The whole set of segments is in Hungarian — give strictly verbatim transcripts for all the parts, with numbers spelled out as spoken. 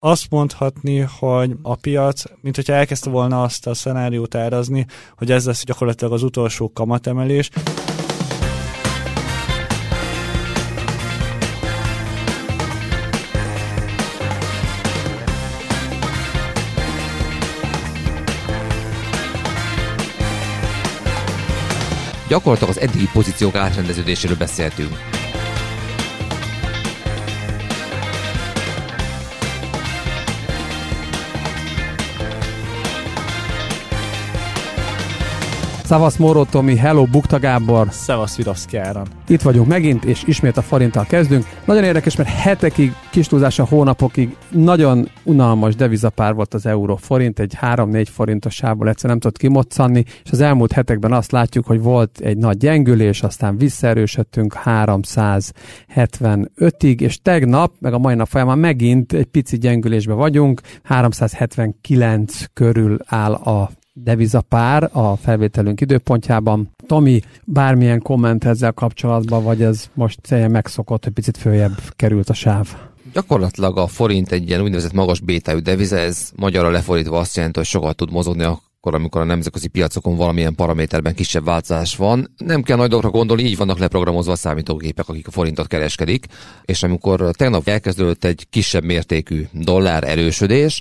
Azt mondhatni, hogy a piac, mint hogyha elkezdte volna azt a szenáriót árazni, hogy ez lesz gyakorlatilag az utolsó kamatemelés. Gyakorlatilag az eddigi pozíciók átrendeződéséről beszéltünk. Szevasz Móró Tomi, hello Bukta Gábor. Szevasz Vidovszky Áron. Itt vagyunk megint, és ismét a forinttal kezdünk. Nagyon érdekes, mert hetekig, kis túlzása hónapokig nagyon unalmas devizapár volt az euró forint, egy három-négy forintos sávból egyszer nem tudott kimoccanni, és az elmúlt hetekben azt látjuk, hogy volt egy nagy gyengülés, aztán visszaerősödtünk háromszázhetvenötig, és tegnap, meg a mai nap folyamán megint egy pici gyengülésben vagyunk, háromszázhetvenkilenc körül áll a devizapár a felvételünk időpontjában. Tomi, bármilyen komment ezzel kapcsolatban, vagy ez most megszokott, hogy picit följebb került a sáv? Gyakorlatilag a forint egy ilyen úgynevezett magas bétájú deviza, ez magyarra lefordítva azt jelenti, hogy sokat tud mozogni akkor, amikor a nemzetközi piacokon valamilyen paraméterben kisebb változás van. Nem kell nagy dolgokra gondolni, így vannak leprogramozva a számítógépek, akik a forintot kereskedik, és amikor tegnap elkezdődött egy kisebb mértékű dollár erősödés,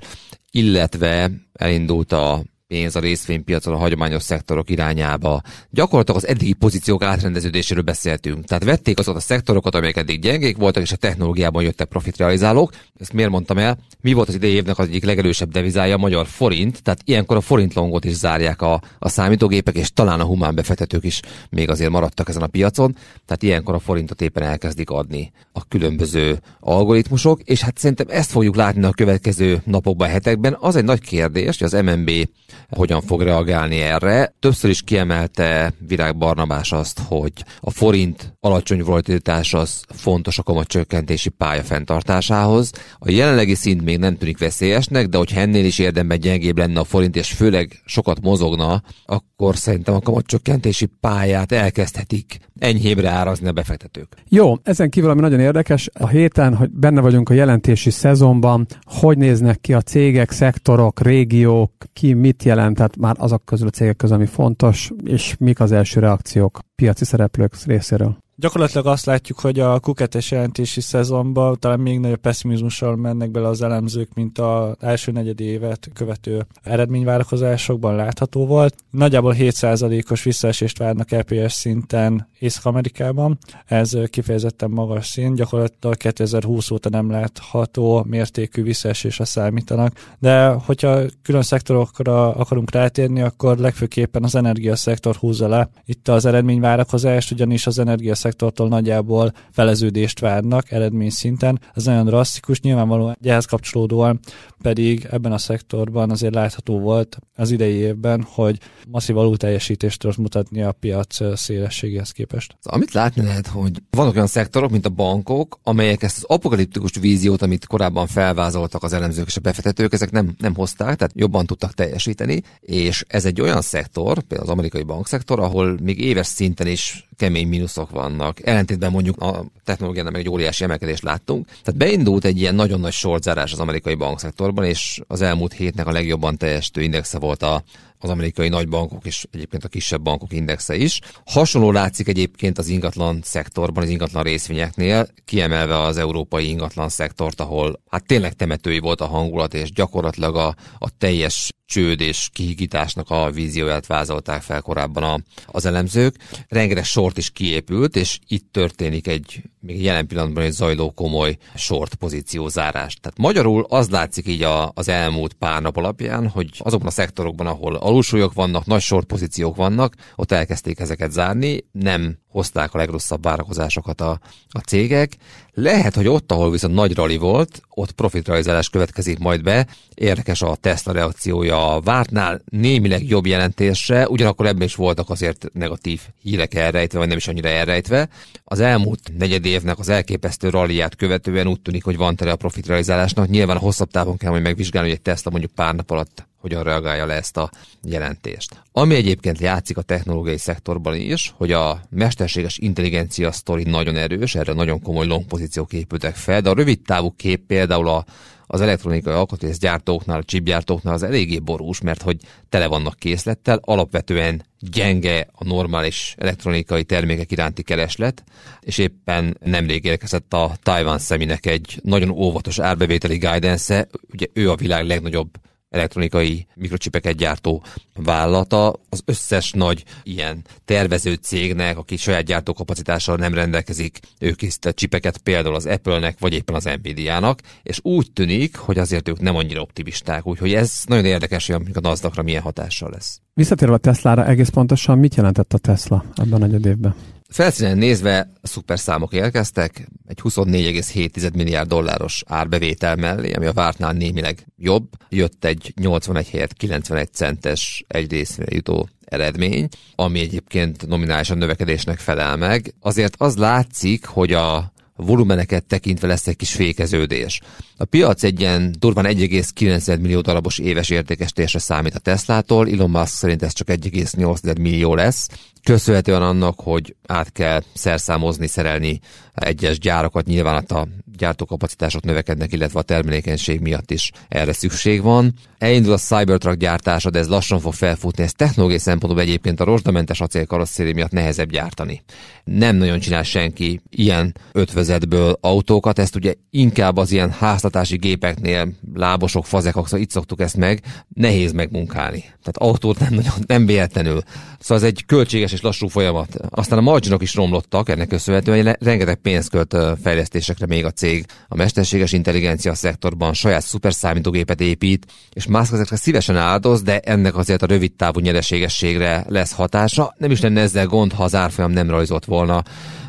illetve elindult a pénz a részvénypiacon a hagyományos szektorok irányába. Gyakorlatilag az eddigi pozíciók átrendeződéséről beszéltünk. Tehát vették azokat a szektorokat, amelyek eddig gyengék voltak, és a technológiában jöttek profitrealizálók. Ezt miért mondtam el? Mi volt az idei évnek az egyik legerősebb devizája, a magyar forint, tehát ilyenkor a forintlongot is zárják a, a számítógépek, és talán a humán befektetők is még azért maradtak ezen a piacon. Tehát ilyenkor a forintot éppen elkezdik adni a különböző algoritmusok, és hát szerintem ezt fogjuk látni a következő napokban, hetekben. Az egy nagy kérdés, hogy az em en bé hogyan fog reagálni erre. Többször is kiemelte Virág Barnabás azt, hogy a forint alacsony volatilitás az fontos a kamatcsökkentési pálya fenntartásához. A jelenlegi szint még nem tűnik veszélyesnek, de hogyha ennél is érdemben gyengébb lenne a forint, és főleg sokat mozogna, akkor szerintem a kamatcsökkentési pályát elkezdhetik enyhébre árazni a befektetők. Jó, ezen kívül, ami nagyon érdekes, a héten, hogy benne vagyunk a jelentési szezonban, hogy néznek ki a cégek, szektorok, régiók, ki mit jelent, tehát már azok közül a cégek közül, ami fontos, és mik az első reakciók piaci szereplők részéről? Gyakorlatilag azt látjuk, hogy a Q kettes jelentési szezonban talán még nagyobb pessimizmussal mennek bele az elemzők, mint az első negyed évet követő eredményvárakozásokban látható volt. Nagyjából hét százalékos visszaesést várnak E P S szinten Észak-Amerikában. Ez kifejezetten magas szint, gyakorlatilag kétezer-húsz óta nem látható mértékű visszaesésre számítanak. De hogyha külön szektorokra akarunk rátérni, akkor legfőképpen az energiaszektor húzza le itt az eredményvárakozást, ugyanis az energiaszektor szektortól nagyjából feleződést várnak eredmény szinten. Ez nagyon drasztikus, nyilvánvalóan ehhez kapcsolódóan pedig ebben a szektorban azért látható volt az idei évben, hogy masszív alulteljesítést tud mutatni a piac szélességéhez képest. Amit látni lehet, hogy vannak olyan szektorok, mint a bankok, amelyek ezt az apokaliptikus víziót, amit korábban felvázoltak az elemzők és a befektetők, ezek nem, nem hozták, tehát jobban tudtak teljesíteni, és ez egy olyan szektor, például az amerikai bankszektor, ahol még éves szinten is kemény mínuszok van. Annak. Ellentétben mondjuk a technológiának meg egy óriási emelkedést láttunk. Tehát beindult egy ilyen nagyon nagy sortzárás az amerikai bankszektorban, és az elmúlt hétnek a legjobban teljesítő indexe volt a az amerikai nagybankok és egyébként a kisebb bankok indexe is. Hasonló látszik egyébként az ingatlan szektorban, az ingatlan részvényeknél, kiemelve az európai ingatlan szektort, ahol hát tényleg temetői volt a hangulat, és gyakorlatilag a, a teljes csőd és kihigításnak a vízióját vázolták fel korábban a, az elemzők. Rengeteg sort is kiépült, és itt történik egy még jelen pillanatban egy zajló komoly short pozíciózárás. Tehát magyarul az látszik így a, az elmúlt pár nap alapján, hogy azokban a szektorokban, ahol alulsúlyok vannak, nagy short pozíciók vannak, ott elkezdték ezeket zárni, nem hozták a legrosszabb várakozásokat a, a cégek. Lehet, hogy ott, ahol viszont nagy rali volt, ott profitrealizálás következik majd be. Érdekes a Tesla reakciója a vártnál némileg jobb jelentésre, ugyanakkor ebben is voltak azért negatív hírek elrejtve, vagy nem is annyira elrejtve. Az elmúlt negyed évnek az elképesztő ralliát követően úgy tűnik, hogy van tere a profitrealizálásnak. Nyilván a hosszabb távon kell majd megvizsgálni, hogy egy Tesla mondjuk pár nap alatt hogyan reagálja le ezt a jelentést. Ami egyébként játszik a technológiai szektorban is, hogy a mesterséges intelligencia sztori nagyon erős, erre nagyon komoly long pozíciók épültek fel, de a rövid távú kép például a az elektronikai alkatrészgyártóknál, a chipgyártóknál az eléggé borús, mert hogy tele vannak készlettel, alapvetően gyenge a normális elektronikai termékek iránti kereslet, és éppen nemrég érkezett a Taiwan Seminek egy nagyon óvatos árbevételi guidance-e, ugye ő a világ legnagyobb elektronikai mikrocsipeket gyártó vállalata. Az összes nagy ilyen tervező cégnek, aki saját gyártókapacitással nem rendelkezik, ők készített csipeket például az Apple-nek, vagy éppen az Nvidia-nak, és úgy tűnik, hogy azért ők nem annyira optimisták, úgyhogy ez nagyon érdekes, hogy a nasdaqra milyen hatással lesz. Visszatérve a Teslára, egész pontosan mit jelentett a Tesla ebben a negyed évben? Felszínen nézve szuperszámok érkeztek, egy huszonnégy egész hét milliárd dolláros árbevétel mellé, ami a vártnál némileg jobb, jött egy nyolcvanegy helyett kilencvenegy centes egy részre jutó eredmény, ami egyébként nominálisan növekedésnek felel meg. Azért az látszik, hogy a volumeneket tekintve lesz egy kis fékeződés. A piac egy ilyen durván egy egész kilenc millió darabos éves értékesítésre számít a Teslától, Elon Musk szerint ez csak egy egész nyolc millió lesz, köszönhetően annak, hogy át kell szerszámozni, szerelni egyes gyárakat, nyilván a gyártókapacitások növekednek, illetve a termelékenység miatt is erre szükség van. Elindul a Cybertruck gyártása, de ez lassan fog felfutni, ez technológiai szempontból egyébként a rozsdamentes acélkarosszéria miatt nehezebb gyártani. Nem nagyon csinál senki ilyen ötvözetből autókat, ezt ugye inkább az ilyen háztartási gépeknél, lábosok, fazekak, szóval itt szoktuk ezt meg, nehéz megmunkálni. Tehát autót nem nagyon, nem véletlenül. Szóval ez egy költséges és lassú folyamat. Aztán a marginok is romlottak, ennek köszönhetően rengeteg pénzt költ fejlesztésekre még a cég. A mesterséges intelligencia szektorban saját szuperszámítógépet épít, és Musk ezekre szívesen áldoz, de ennek azért a rövid távú nyereségességre lesz hatása. Nem is lenne ezzel gond, ha az árfolyam nem rajzolt volna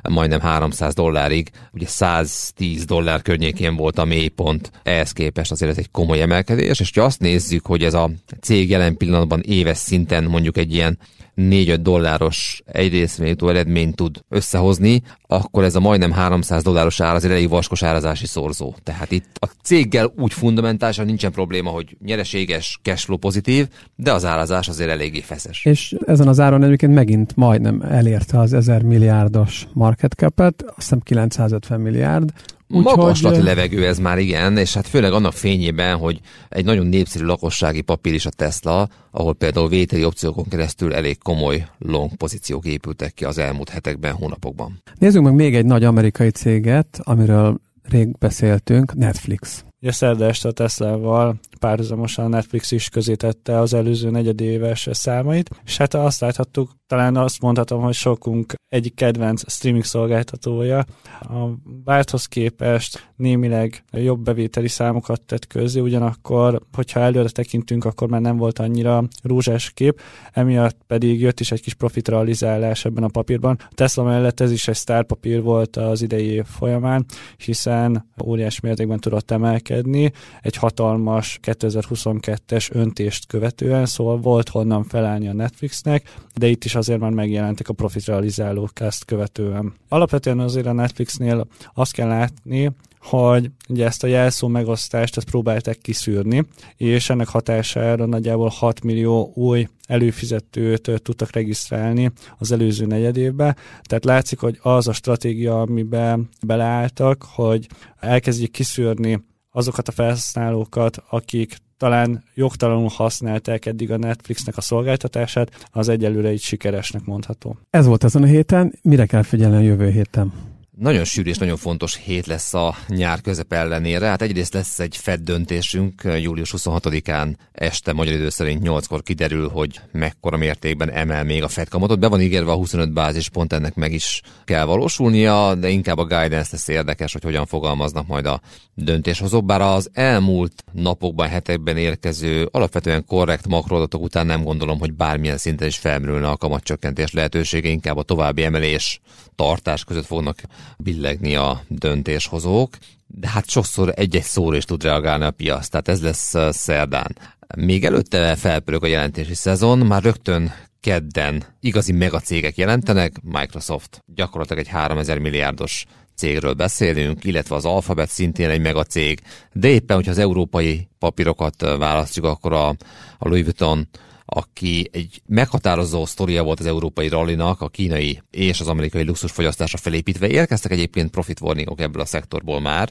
majdnem háromszáz dollárig, ugye száztíz dollár környékén volt a mélypont, ehhez képest azért ez egy komoly emelkedés, és ha azt nézzük, hogy ez a cég jelen pillanatban éves szinten mondjuk egy ilyen négy-öt dolláros egy részre jutó eredményt tud összehozni, akkor ez a majdnem háromszáz dolláros ár azért elég vaskos árazási szorzó. Tehát itt a céggel úgy fundamentálisan nincsen probléma, hogy nyereséges, cashflow pozitív, de az árazás azért eléggé feszes. És ezen az áron egyébként megint majdnem elérte az ezer milliárdos market cap-et, azt hiszem kilencszázötven milliárd. Magaslati hogy... levegő ez már, igen, és hát főleg annak fényében, hogy egy nagyon népszerű lakossági papír is a Tesla, ahol például vételi opciókon keresztül elég komoly long pozíciók épültek ki az elmúlt hetekben, hónapokban. Nézzünk meg még egy nagy amerikai céget, amiről rég beszéltünk, Netflix. Ugye szerda este a Teslával párhuzamosan a Netflix is közé tette az előző negyedéves számait, és hát azt láthattuk, talán azt mondhatom, hogy sokunk egyik kedvenc streaming szolgáltatója. A várthoz képest némileg jobb bevételi számokat tett közé, ugyanakkor, hogyha előre tekintünk, akkor már nem volt annyira rózsás kép, emiatt pedig jött is egy kis profit realizálás ebben a papírban. A Tesla mellett ez is egy sztárpapír volt az idei év folyamán, hiszen óriás mértékben tudott emelkedni, egy hatalmas kétezer-huszonkettes öntést követően, szóval volt honnan felállni a Netflixnek, de itt is azért már megjelentek a profit realizálók ezt követően. Alapvetően azért a Netflixnél azt kell látni, hogy ugye ezt a jelszó megosztást ezt próbálták kiszűrni, és ennek hatására nagyjából hat millió új előfizetőt tudtak regisztrálni az előző negyedévben. Tehát látszik, hogy az a stratégia, amiben beleálltak, hogy elkezdjék kiszűrni azokat a felhasználókat, akik talán jogtalanul használták eddig a Netflixnek a szolgáltatását, az egyelőre így sikeresnek mondható. Ez volt ezen a héten, mire kell figyelni a jövő héten? Nagyon sűrű és nagyon fontos hét lesz a nyár közep ellenére. Hát egyrészt lesz egy FED döntésünk, július huszonhatodikán este magyar idő szerint nyolckor kiderül, hogy mekkora mértékben emel még a FED kamatot. Be van ígérve a huszonöt bázispont, ennek meg is kell valósulnia, de inkább a guidance lesz érdekes, hogy hogyan fogalmaznak majd a döntéshozók. Bár az elmúlt napokban, hetekben érkező alapvetően korrekt makroadatok után nem gondolom, hogy bármilyen szinten is felmerülne a kamatcsökkentés lehetősége, inkább a további emelés tartás között fognak billegni a döntéshozók, de hát sokszor egy-egy szóra is tud reagálni a piac, tehát ez lesz szerdán. Még előtte felpörög a jelentési szezon, már rögtön kedden igazi megacégek jelentenek, Microsoft gyakorlatilag egy háromezer milliárdos cégről beszélünk, illetve az Alphabet szintén egy megacég, de éppen, hogyha az európai papírokat választjuk, akkor a, a Louis Vuitton aki egy meghatározó sztoria volt az európai rallinak, a kínai és az amerikai luxusfogyasztásra felépítve. Érkeztek egyébként profit warningok ebből a szektorból már,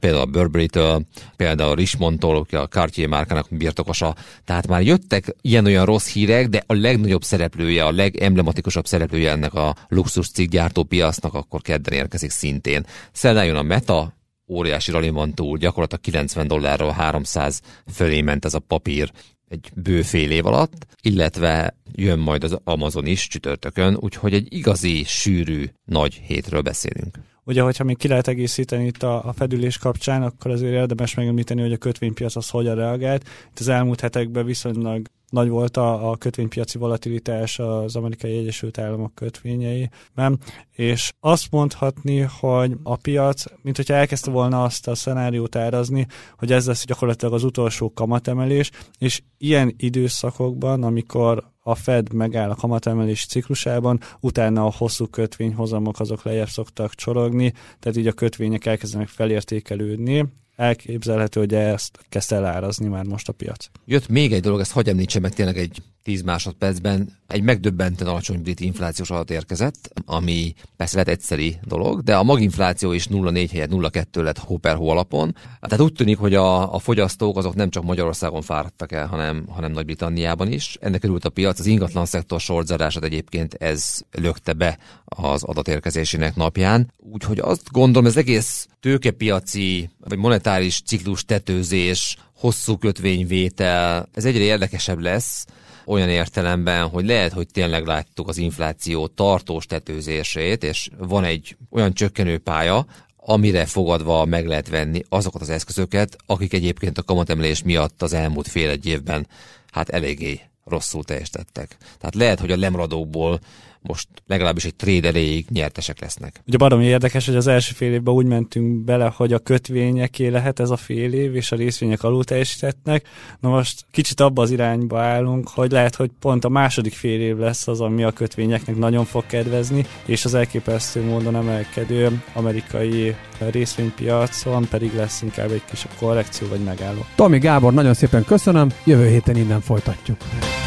például a Burberry-től, például a Richmondtól, aki a Cartier márkának birtokosa. Tehát már jöttek ilyen-olyan rossz hírek, de a legnagyobb szereplője, a legemblematikusabb szereplője ennek a luxuscikkgyártó piacnak akkor kedden érkezik szintén. Szerdán jön a Meta, óriási rallin van túl, gyakorlatilag kilencven dollárról háromszáz fölé ment ez a papír egy bő fél év alatt, illetve jön majd az Amazon is csütörtökön, úgyhogy egy igazi, sűrű, nagy hétről beszélünk. Ugye, hogyha még ki lehet egészíteni itt a, a fedülés kapcsán, akkor azért érdemes megemlíteni, hogy a kötvénypiac az hogyan reagált. Itt az elmúlt hetekben viszonylag nagy volt a, a kötvénypiaci volatilitás az amerikai Egyesült Államok kötvényei, nem? És azt mondhatni, hogy a piac, mint hogyha elkezdte volna azt a szenáriót árazni, hogy ez lesz gyakorlatilag az utolsó kamatemelés, és ilyen időszakokban, amikor a Fed megáll a kamatemelés ciklusában, utána a hosszú kötvényhozamok azok lejjebb szoktak csorogni, tehát így a kötvények elkezdenek felértékelődni. Elképzelhető, hogy ezt kezd elárazni már most a piac. Jött még egy dolog, ezt hagyj említsem meg tényleg egy tíz másodpercben. Egy megdöbbenten alacsony brit inflációs adat érkezett, ami persze lett egyszeri dolog, de a maginfláció is nulla egész négy helyett nulla egész kettő lett hó per hó alapon. Tehát úgy tűnik, hogy a, a fogyasztók azok nem csak Magyarországon fáradtak el, hanem, hanem Nagy-Britanniában is. Ennek örült a piac, az ingatlan szektor sortzárását egyébként ez lökte be az adatérkezésének napján. Úgyhogy azt gondolom, ez egész tőkepiaci vagy monetáris ciklus tetőzés, hosszú kötvényvétel, ez egyre érdekesebb lesz, olyan értelemben, hogy lehet, hogy tényleg láttuk az infláció tartós tetőzését, és van egy olyan csökkenő pálya, amire fogadva meg lehet venni azokat az eszközöket, akik egyébként a kamatemelés miatt az elmúlt fél-egy évben hát eléggé rosszul teljesítettek. Tehát lehet, hogy a lemaradókból most legalábbis egy trade erejéig nyertesek lesznek. Ugye baromi érdekes, hogy az első fél évben úgy mentünk bele, hogy a kötvényeké lehet ez a fél év, és a részvények alul teljesítetnek. Na most kicsit abba az irányba állunk, hogy lehet, hogy pont a második fél év lesz az, ami a kötvényeknek nagyon fog kedvezni, és az elképesztő módon emelkedő amerikai részvénypiacon pedig lesz inkább egy kis korrekció vagy megálló. Tomi Gábor, nagyon szépen köszönöm, jövő héten innen folytatjuk.